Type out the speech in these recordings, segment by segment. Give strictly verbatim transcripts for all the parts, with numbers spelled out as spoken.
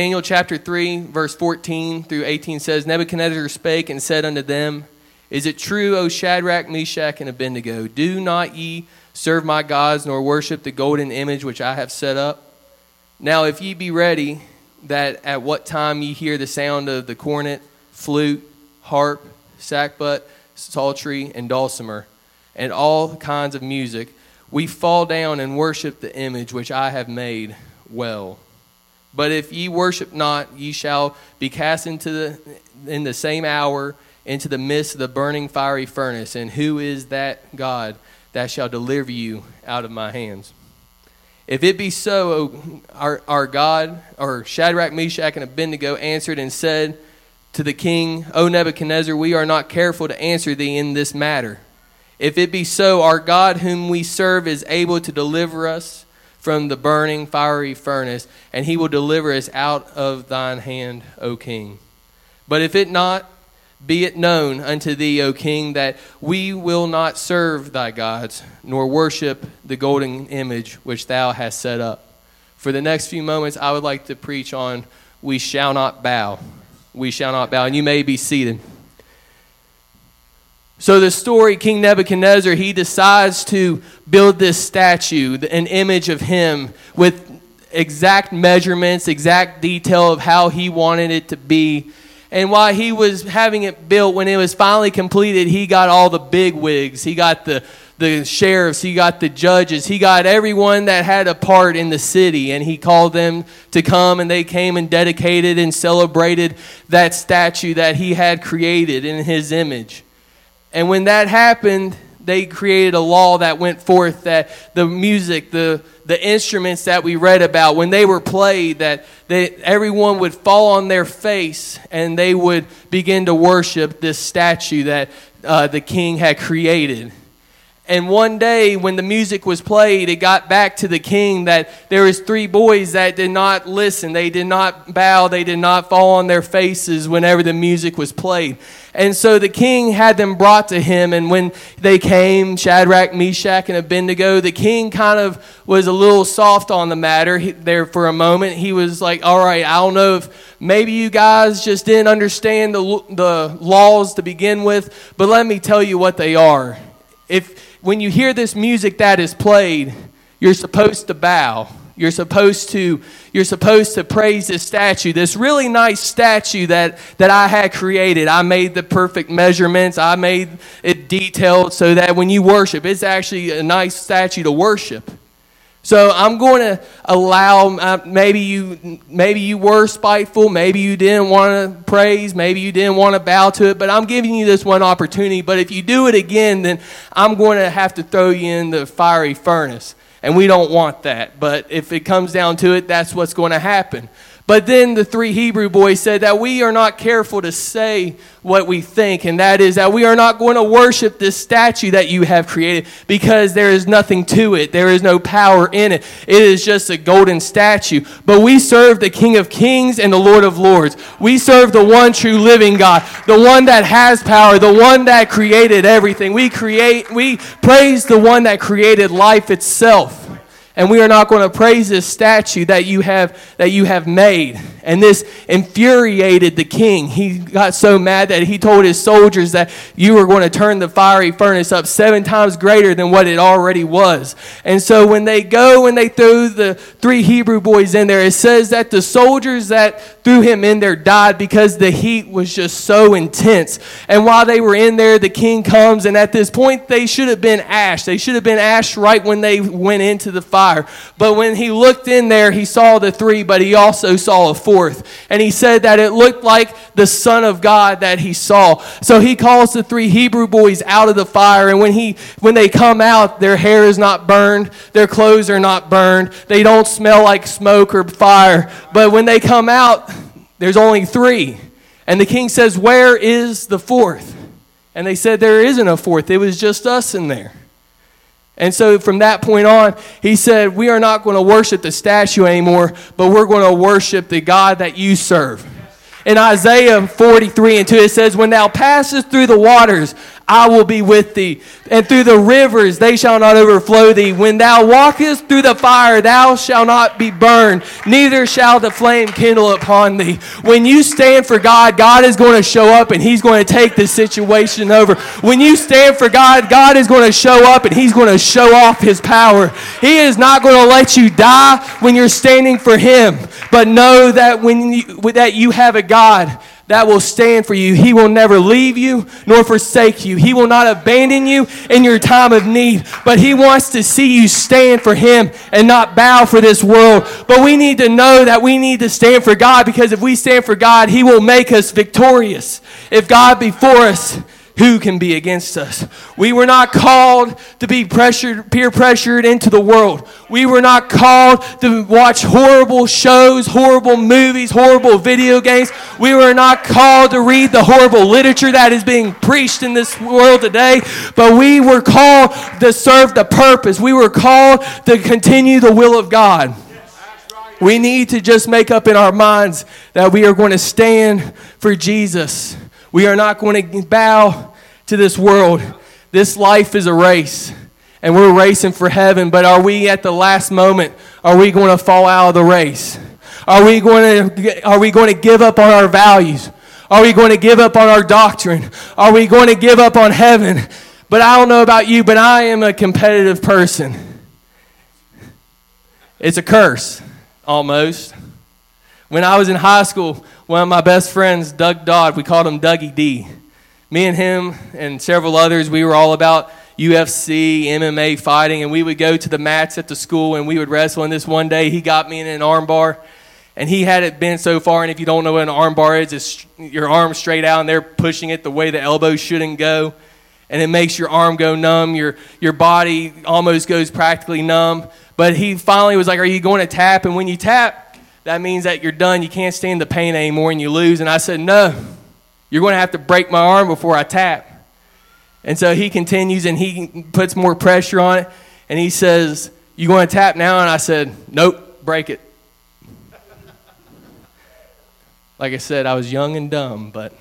Daniel chapter three, verse fourteen through eighteen says, Nebuchadnezzar spake and said unto them, Is it true, O Shadrach, Meshach, and Abednego, do not ye serve my gods, nor worship the golden image which I have set up? Now if ye be ready, that at what time ye hear the sound of the cornet, flute, harp, sackbut, psaltery, and dulcimer, and all kinds of music, we fall down and worship the image which I have made well. But if ye worship not, ye shall be cast into the, in the same hour into the midst of the burning fiery furnace. And who is that God that shall deliver you out of my hands? If it be so, O our, our God, or Shadrach, Meshach, and Abednego answered and said to the king, O Nebuchadnezzar, we are not careful to answer thee in this matter. If it be so, our God whom we serve is able to deliver us from the burning fiery furnace, and he will deliver us out of thine hand, O king. But if it not, be it known unto thee, O king, that we will not serve thy gods, nor worship the golden image which thou hast set up. For the next few moments, I would like to preach on we shall not bow. We shall not bow. And you may be seated. So the story, King Nebuchadnezzar, he decides to build this statue, an image of him, with exact measurements, exact detail of how he wanted it to be. And while he was having it built, when it was finally completed, he got all the bigwigs. He got the, the sheriffs. He got the judges. He got everyone that had a part in the city. And he called them to come, and they came and dedicated and celebrated that statue that he had created in his image. And when that happened, they created a law that went forth that the music, the the instruments that we read about, when they were played, that they, everyone would fall on their face and they would begin to worship this statue that uh, the king had created. And one day when the music was played, it got back to the king that there was three boys that did not listen. They did not bow. They did not fall on their faces whenever the music was played. And so the king had them brought to him. And when they came, Shadrach, Meshach, and Abednego, the king kind of was a little soft on the matter he, there for a moment. He was like, all right, I don't know if maybe you guys just didn't understand the the laws to begin with, but let me tell you what they are. If When you hear this music that is played, you're supposed to bow. You're supposed to you're supposed to praise this statue, this really nice statue that, that I had created. I made the perfect measurements. I made it detailed so that when you worship, it's actually a nice statue to worship. So I'm going to allow, uh, maybe you maybe you were spiteful, maybe you didn't want to praise, maybe you didn't want to bow to it, but I'm giving you this one opportunity. But if you do it again, then I'm going to have to throw you in the fiery furnace, and we don't want that. But if it comes down to it, that's what's going to happen. But then the three Hebrew boys said that we are not careful to say what we think, and that is that we are not going to worship this statue that you have created because there is nothing to it. There is no power in it. It is just a golden statue. But we serve the King of Kings and the Lord of Lords. We serve the one true living God, the one that has power, the one that created everything. We create, we praise the one that created life itself. And we are not going to praise this statue that you have that you have made. And this infuriated the king. He got so mad that he told his soldiers that you were going to turn the fiery furnace up seven times greater than what it already was. And so when they go and they throw the three Hebrew boys in there, it says that the soldiers that threw him in there died because the heat was just so intense. And while they were in there, the king comes, and at this point they should have been ashed. They should have been ashed right when they went into the fire. But when he looked in there, he saw the three, but he also saw a fourth. And he said that it looked like the Son of God that he saw. So he calls the three Hebrew boys out of the fire. And when he when they come out, their hair is not burned. Their clothes are not burned. They don't smell like smoke or fire. But when they come out, there's only three. And the king says, where is the fourth? And they said, there isn't a fourth. It was just us in there. And so from that point on, he said, we are not going to worship the statue anymore, but we're going to worship the God that you serve. In Isaiah forty-three and two, it says, when thou passest through the waters, I will be with thee. And through the rivers they shall not overflow thee. When thou walkest through the fire, thou shalt not be burned, neither shall the flame kindle upon thee. When you stand for God, God is going to show up and he's going to take the situation over. When you stand for God, God is going to show up and he's going to show off his power. He is not going to let you die when you're standing for him. But know that when you, that you have a God that will stand for you. He will never leave you nor forsake you. He will not abandon you in your time of need. But he wants to see you stand for him and not bow for this world. But we need to know that we need to stand for God, because if we stand for God, he will make us victorious. If God be for us, who can be against us? We were not called to be pressured, peer pressured into the world. We were not called to watch horrible shows, horrible movies, horrible video games. We were not called to read the horrible literature that is being preached in this world today. But we were called to serve the purpose. We were called to continue the will of God. We need to just make up in our minds that we are going to stand for Jesus. We are not going to bow to this world. This life is a race, and we're racing for heaven, but are we at the last moment, are we going to fall out of the race? Are we going to, are we going to give up on our values? Are we going to give up on our doctrine? Are we going to give up on heaven? But I don't know about you, but I am a competitive person. It's a curse, almost. When I was in high school, one of my best friends, Doug Dodd, we called him Dougie D. Me and him and several others, we were all about U F C, M M A fighting, and we would go to the mats at the school and we would wrestle. And this one day, he got me in an arm bar, and he had it bent so far. And if you don't know what an arm bar is, it's your arm straight out, and they're pushing it the way the elbow shouldn't go. And it makes your arm go numb. Your your body almost goes practically numb. But he finally was like, "Are you going to tap?" And when you tap, that means that you're done. You can't stand the pain anymore, and you lose. And I said, "No. You're going to have to break my arm before I tap." And so he continues, and he puts more pressure on it. And he says, "You going to tap now?" And I said, "Nope, break it." Like I said, I was young and dumb, but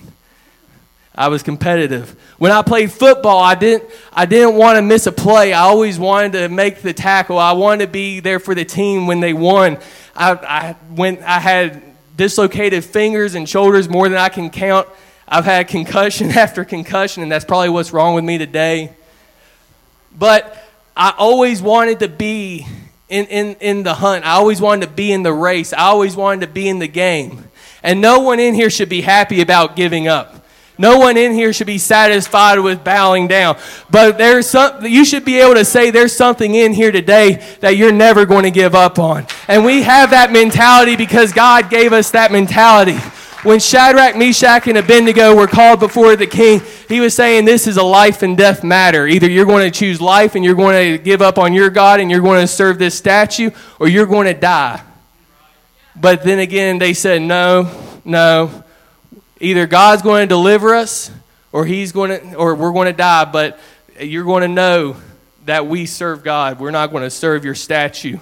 I was competitive. When I played football, I didn't, I didn't want to miss a play. I always wanted to make the tackle. I wanted to be there for the team when they won. I, I, went, I had dislocated fingers and shoulders more than I can count. I've had concussion after concussion, and that's probably what's wrong with me today. But I always wanted to be in, in, in the hunt. I always wanted to be in the race. I always wanted to be in the game. And no one in here should be happy about giving up. No one in here should be satisfied with bowing down. But there's some, you should be able to say there's something in here today that you're never going to give up on. And we have that mentality because God gave us that mentality. When Shadrach, Meshach, and Abednego were called before the king, he was saying this is a life and death matter. Either you're going to choose life and you're going to give up on your God and you're going to serve this statue, or you're going to die. But then again, they said, no, no. Either God's going to deliver us or he's going to, or we're going to die, but you're going to know that we serve God. We're not going to serve your statue.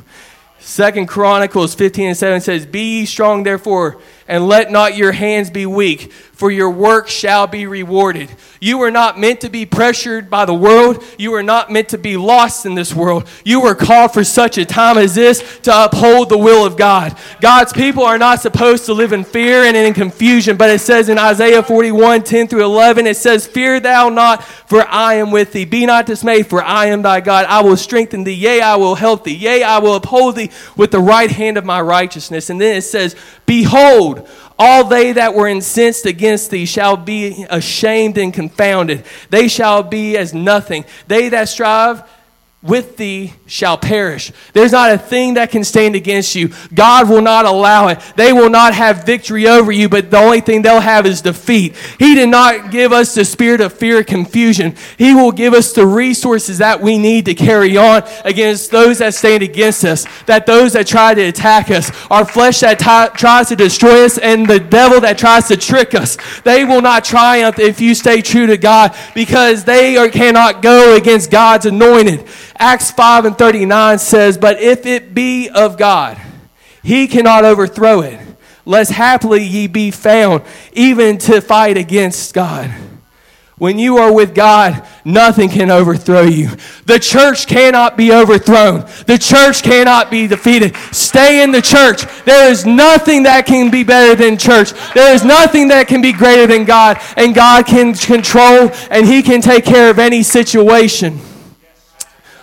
Second Chronicles fifteen and seven says, "Be ye strong, therefore, and let not your hands be weak, for your work shall be rewarded." You were not meant to be pressured by the world. You were not meant to be lost in this world. You were called for such a time as this to uphold the will of God. God's people are not supposed to live in fear and in confusion, but it says in Isaiah forty-one, ten through eleven, it says, "Fear thou not, for I am with thee. Be not dismayed, for I am thy God. I will strengthen thee, yea, I will help thee, yea, I will uphold thee with the right hand of my righteousness." And then it says, "Behold, all they that were incensed against thee shall be ashamed and confounded. They shall be as nothing. They that strive with thee shall perish." There's not a thing that can stand against you. God will not allow it. They will not have victory over you, but the only thing they'll have is defeat. He did not give us the spirit of fear and confusion. He will give us the resources that we need to carry on against those that stand against us, that those that try to attack us, our flesh that t- tries to destroy us, and the devil that tries to trick us. They will not triumph if you stay true to God, because they are, cannot go against God's anointed. Acts five and thirty-nine says, "But if it be of God, he cannot overthrow it, lest happily ye be found even to fight against God." When you are with God, nothing can overthrow you. The church cannot be overthrown. The church cannot be defeated. Stay in the church. There is nothing that can be better than church. There is nothing that can be greater than God. And God can control and He can take care of any situation.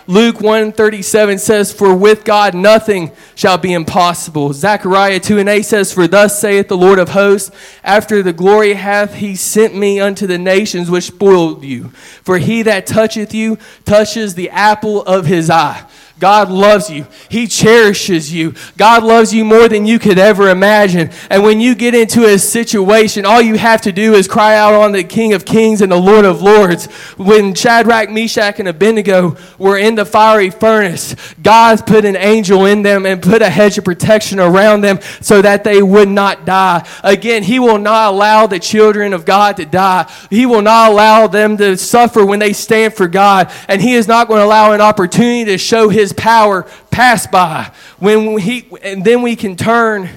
Luke one thirty-seven says, "For with God nothing shall be impossible." Zechariah two and eight says, "For thus saith the Lord of hosts, after the glory hath He sent me unto the nations which spoiled you. For he that toucheth you touches the apple of His eye." God loves you. He cherishes you. God loves you more than you could ever imagine. And when you get into a situation, all you have to do is cry out on the King of Kings and the Lord of Lords. When Shadrach, Meshach, and Abednego were in the fiery furnace, God put an angel in them and put a hedge of protection around them so that they would not die. Again, He will not allow the children of God to die. He will not allow them to suffer when they stand for God. And He is not going to allow an opportunity to show His His power pass by. When he and then we can turn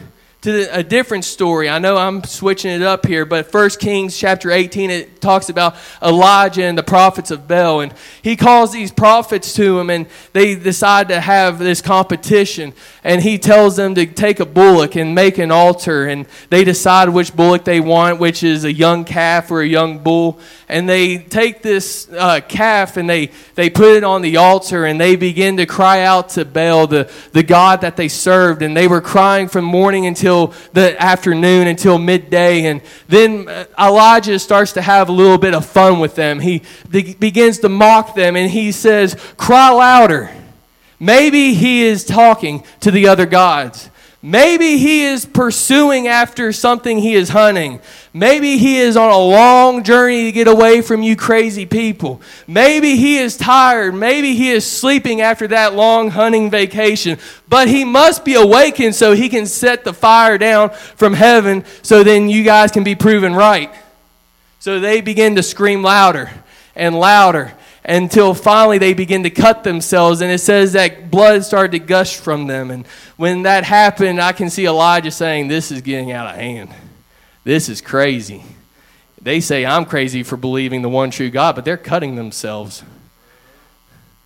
to a different story. I know I'm switching it up here, but First Kings chapter eighteen, it talks about Elijah and the prophets of Baal, and he calls these prophets to him, and they decide to have this competition, and he tells them to take a bullock and make an altar, and they decide which bullock they want, which is a young calf or a young bull, and they take this uh, calf and they, they put it on the altar, and they begin to cry out to Baal, the, the god that they served, and they were crying from morning until the afternoon, until midday. And then Elijah starts to have a little bit of fun with them. He begins to mock them, and he says, "Cry louder. Maybe he is talking to the other gods. Maybe he is pursuing after something he is hunting. Maybe he is on a long journey to get away from you crazy people. Maybe he is tired. Maybe he is sleeping after that long hunting vacation. But he must be awakened so he can set the fire down from heaven so then you guys can be proven right." So they begin to scream louder and louder until finally they begin to cut themselves, and it says that blood started to gush from them. And when that happened, I can see Elijah saying, "This is getting out of hand. This is crazy. They say I'm crazy for believing the one true God, but they're cutting themselves."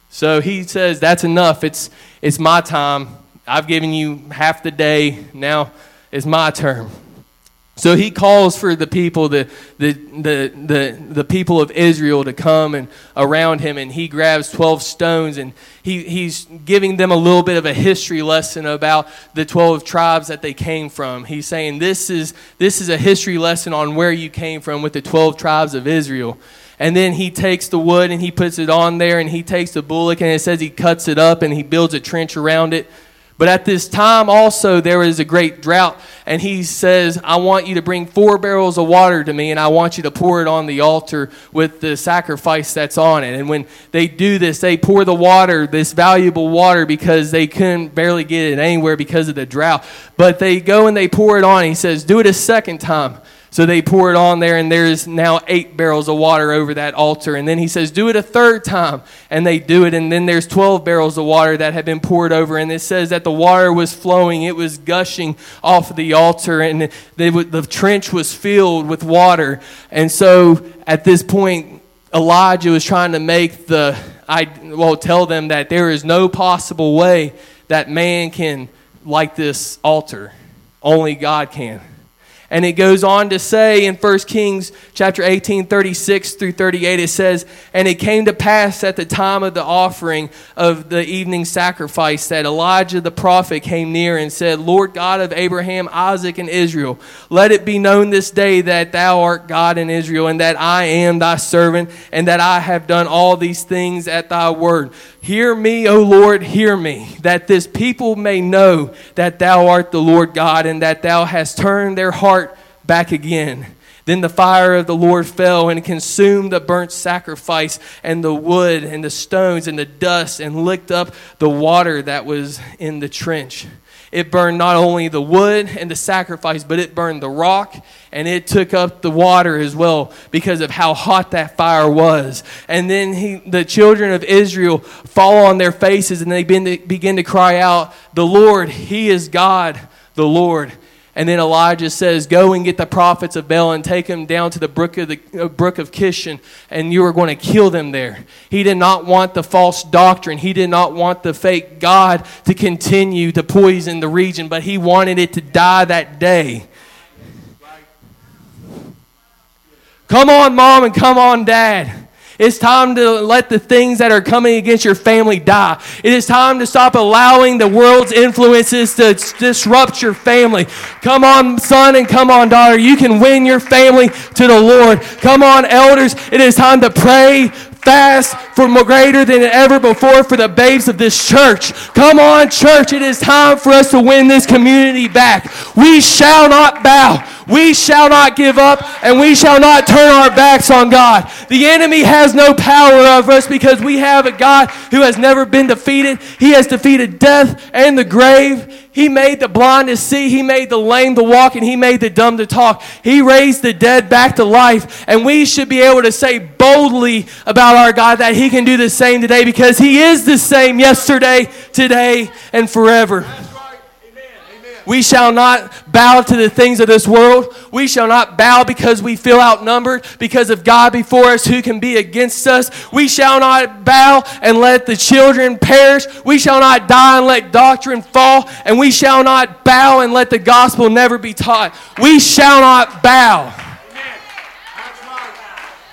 So he says, "That's enough. It's it's my time. I've given you half the day. Now it's my turn." So he calls for the people, the, the the the the people of Israel, to come and around him, and he grabs twelve stones, and he, he's giving them a little bit of a history lesson about the twelve tribes that they came from. He's saying this is this is a history lesson on where you came from with the twelve tribes of Israel. And then he takes the wood and he puts it on there, and he takes the bullock, and it says he cuts it up and he builds a trench around it. But at this time also there is a great drought, and he says, "I want you to bring four barrels of water to me, and I want you to pour it on the altar with the sacrifice that's on it." And when they do this, they pour the water, this valuable water, because they couldn't barely get it anywhere because of the drought. But they go and they pour it on. He says, "Do it a second time." So they pour it on there, and there is now eight barrels of water over that altar. And then he says, "Do it a third time." And they do it, and then there's twelve barrels of water that had been poured over. And it says that the water was flowing. It was gushing off of the altar, and they w- the trench was filled with water. And so at this point, Elijah was trying to make the, I well, tell them that there is no possible way that man can like this altar. Only God can. And it goes on to say in First Kings chapter eighteen, thirty-six through thirty-eight, it says, "And it came to pass at the time of the offering of the evening sacrifice that Elijah the prophet came near and said, 'Lord God of Abraham, Isaac, and Israel, let it be known this day that thou art God in Israel, and that I am thy servant, and that I have done all these things at thy word. Hear me, O Lord, hear me, that this people may know that thou art the Lord God, and that thou hast turned their heart back again.' Then the fire of the Lord fell and consumed the burnt sacrifice and the wood and the stones and the dust, and licked up the water that was in the trench. It burned not only the wood and the sacrifice, but it burned the rock, and it took up the water as well because of how hot that fire was." And then he, the children of Israel fall on their faces, and they begin to, begin to cry out, "The Lord, He is God, the Lord." And then Elijah says, go and get the prophets of Baal and take them down to the brook of, the, uh, brook of Kishon, and you are going to kill them there. He did not want the false doctrine. He did not want the fake God to continue to poison the region, but he wanted it to die that day. Come on, Mom, and come on, Dad. It's time to let the things that are coming against your family die. It is time to stop allowing the world's influences to disrupt your family. Come on, son, and come on, daughter. You can win your family to the Lord. Come on, elders. It is time to pray, fast, for more greater than ever before for the babes of this church. Come on, church. It is time for us to win this community back. We shall not bow. We shall not give up, and we shall not turn our backs on God. The enemy has no power over us because we have a God who has never been defeated. He has defeated death and the grave. He made the blind to see. He made the lame to walk, and he made the dumb to talk. He raised the dead back to life, and we should be able to say boldly about our God that he can do the same today because he is the same yesterday, today, and forever. We shall not bow to the things of this world. We shall not bow because we feel outnumbered, because of God before us, who can be against us. We shall not bow and let the children perish. We shall not die and let doctrine fall. And we shall not bow and let the gospel never be taught. We shall not bow.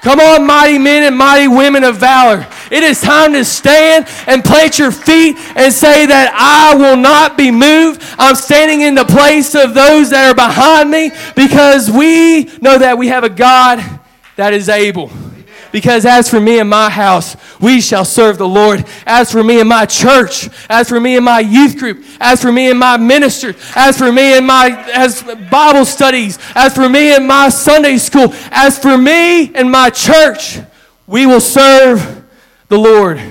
Come on, mighty men and mighty women of valor. It is time to stand and plant your feet and say that I will not be moved. I'm standing in the place of those that are behind me because we know that we have a God that is able. Because as for me and my house, we shall serve the Lord. As for me and my church, as for me and my youth group, as for me and my minister, as for me and my as Bible studies, as for me and my Sunday school, as for me and my church, we will serve the Lord.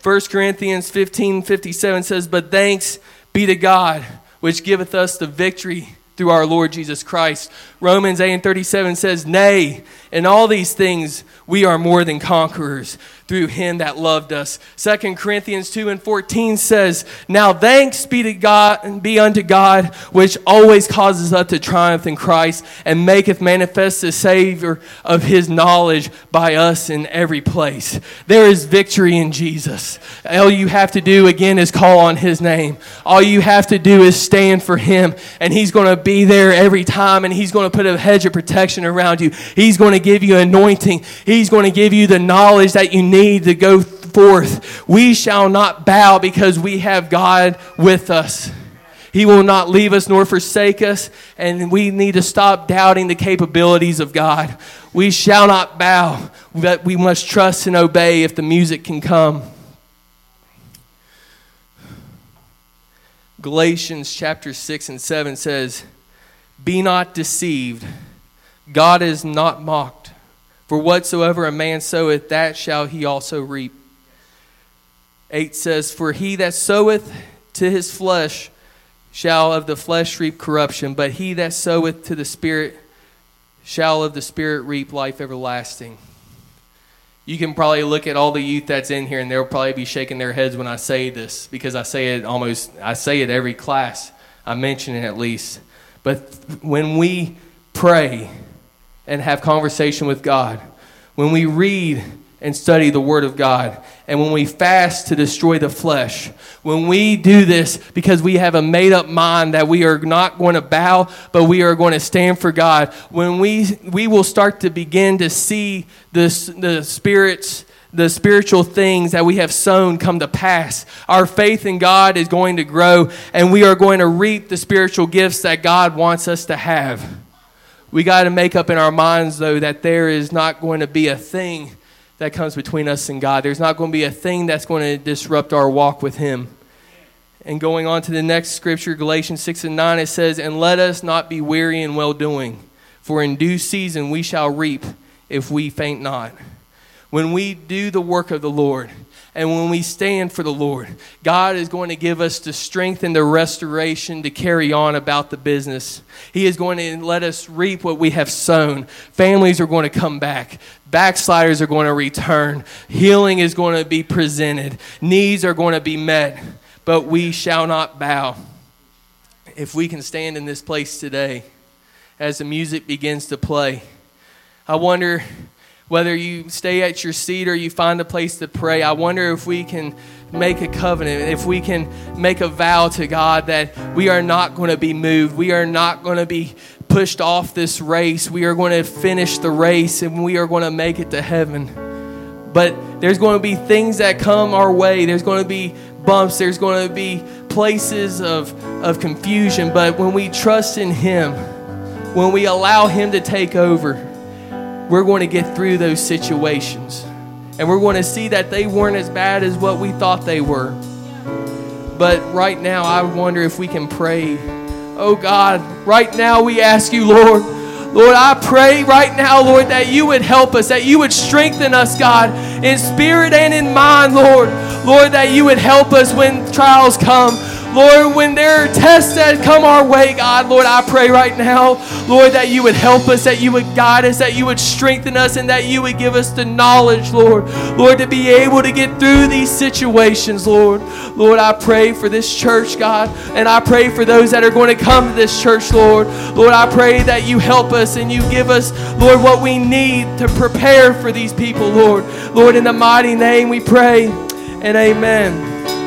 First Corinthians fifteen fifty-seven says, but thanks be to God, which giveth us the victory through our Lord Jesus Christ. Romans eight and thirty-seven says, nay, in all these things we are more than conquerors through him that loved us. Second Corinthians two and fourteen says, now thanks be to God and be unto God, which always causes us to triumph in Christ, and maketh manifest the Savior of his knowledge by us in every place. There is victory in Jesus. All you have to do again is call on his name. All you have to do is stand for him, and he's going to be there every time, and he's going to put a hedge of protection around you. He's going to give you anointing. He's going to give you the knowledge that you need to go forth. We shall not bow because we have God with us. He will not leave us nor forsake us, and we need to stop doubting the capabilities of God. We shall not bow, but we must trust and obey. If the music can come. Galatians chapter six and seven says, be not deceived. God is not mocked. For whatsoever a man soweth, that shall he also reap. eight says, for he that soweth to his flesh shall of the flesh reap corruption, but he that soweth to the Spirit shall of the Spirit reap life everlasting. You can probably look at all the youth that's in here, and they'll probably be shaking their heads when I say this, because I say it almost, I say it every class. I mention it at least. But when we pray and have conversation with God, when we read and study the Word of God, and when we fast to destroy the flesh, when we do this because we have a made-up mind that we are not going to bow, but we are going to stand for God, when we we will start to begin to see this, the spirits, the spiritual things that we have sown come to pass. Our faith in God is going to grow, and we are going to reap the spiritual gifts that God wants us to have. We got to make up in our minds, though, that there is not going to be a thing that comes between us and God. There's not going to be a thing that's going to disrupt our walk with him. And going on to the next scripture, Galatians six and nine, it says, and let us not be weary in well-doing, for in due season we shall reap if we faint not. When we do the work of the Lord, and when we stand for the Lord, God is going to give us the strength and the restoration to carry on about the business. He is going to let us reap what we have sown. Families are going to come back. Backsliders are going to return. Healing is going to be presented. Needs are going to be met. But we shall not bow. if we can stand in this place today as the music begins to play. I wonder whether you stay at your seat or you find a place to pray. I wonder if we can make a covenant, if we can make a vow to God that we are not going to be moved. We are not going to be pushed off this race. We are going to finish the race and we are going to make it to heaven. But there's going to be things that come our way. There's going to be bumps. There's going to be places of, of confusion. But when we trust in Him, when we allow Him to take over, we're going to get through those situations. And we're going to see that they weren't as bad as what we thought they were. But right now, I wonder if we can pray. Oh God, right now we ask you, Lord, Lord, I pray right now, Lord, that you would help us, that you would strengthen us, God, in spirit and in mind, Lord. Lord, that you would help us when trials come. Lord, when there are tests that come our way, God, Lord, I pray right now, Lord, that you would help us, that you would guide us, that you would strengthen us, and that you would give us the knowledge, Lord, Lord, to be able to get through these situations, Lord. Lord, I pray for this church, God, and I pray for those that are going to come to this church, Lord. Lord, I pray that you help us and you give us, Lord, what we need to prepare for these people, Lord. Lord, in the mighty name we pray, and amen.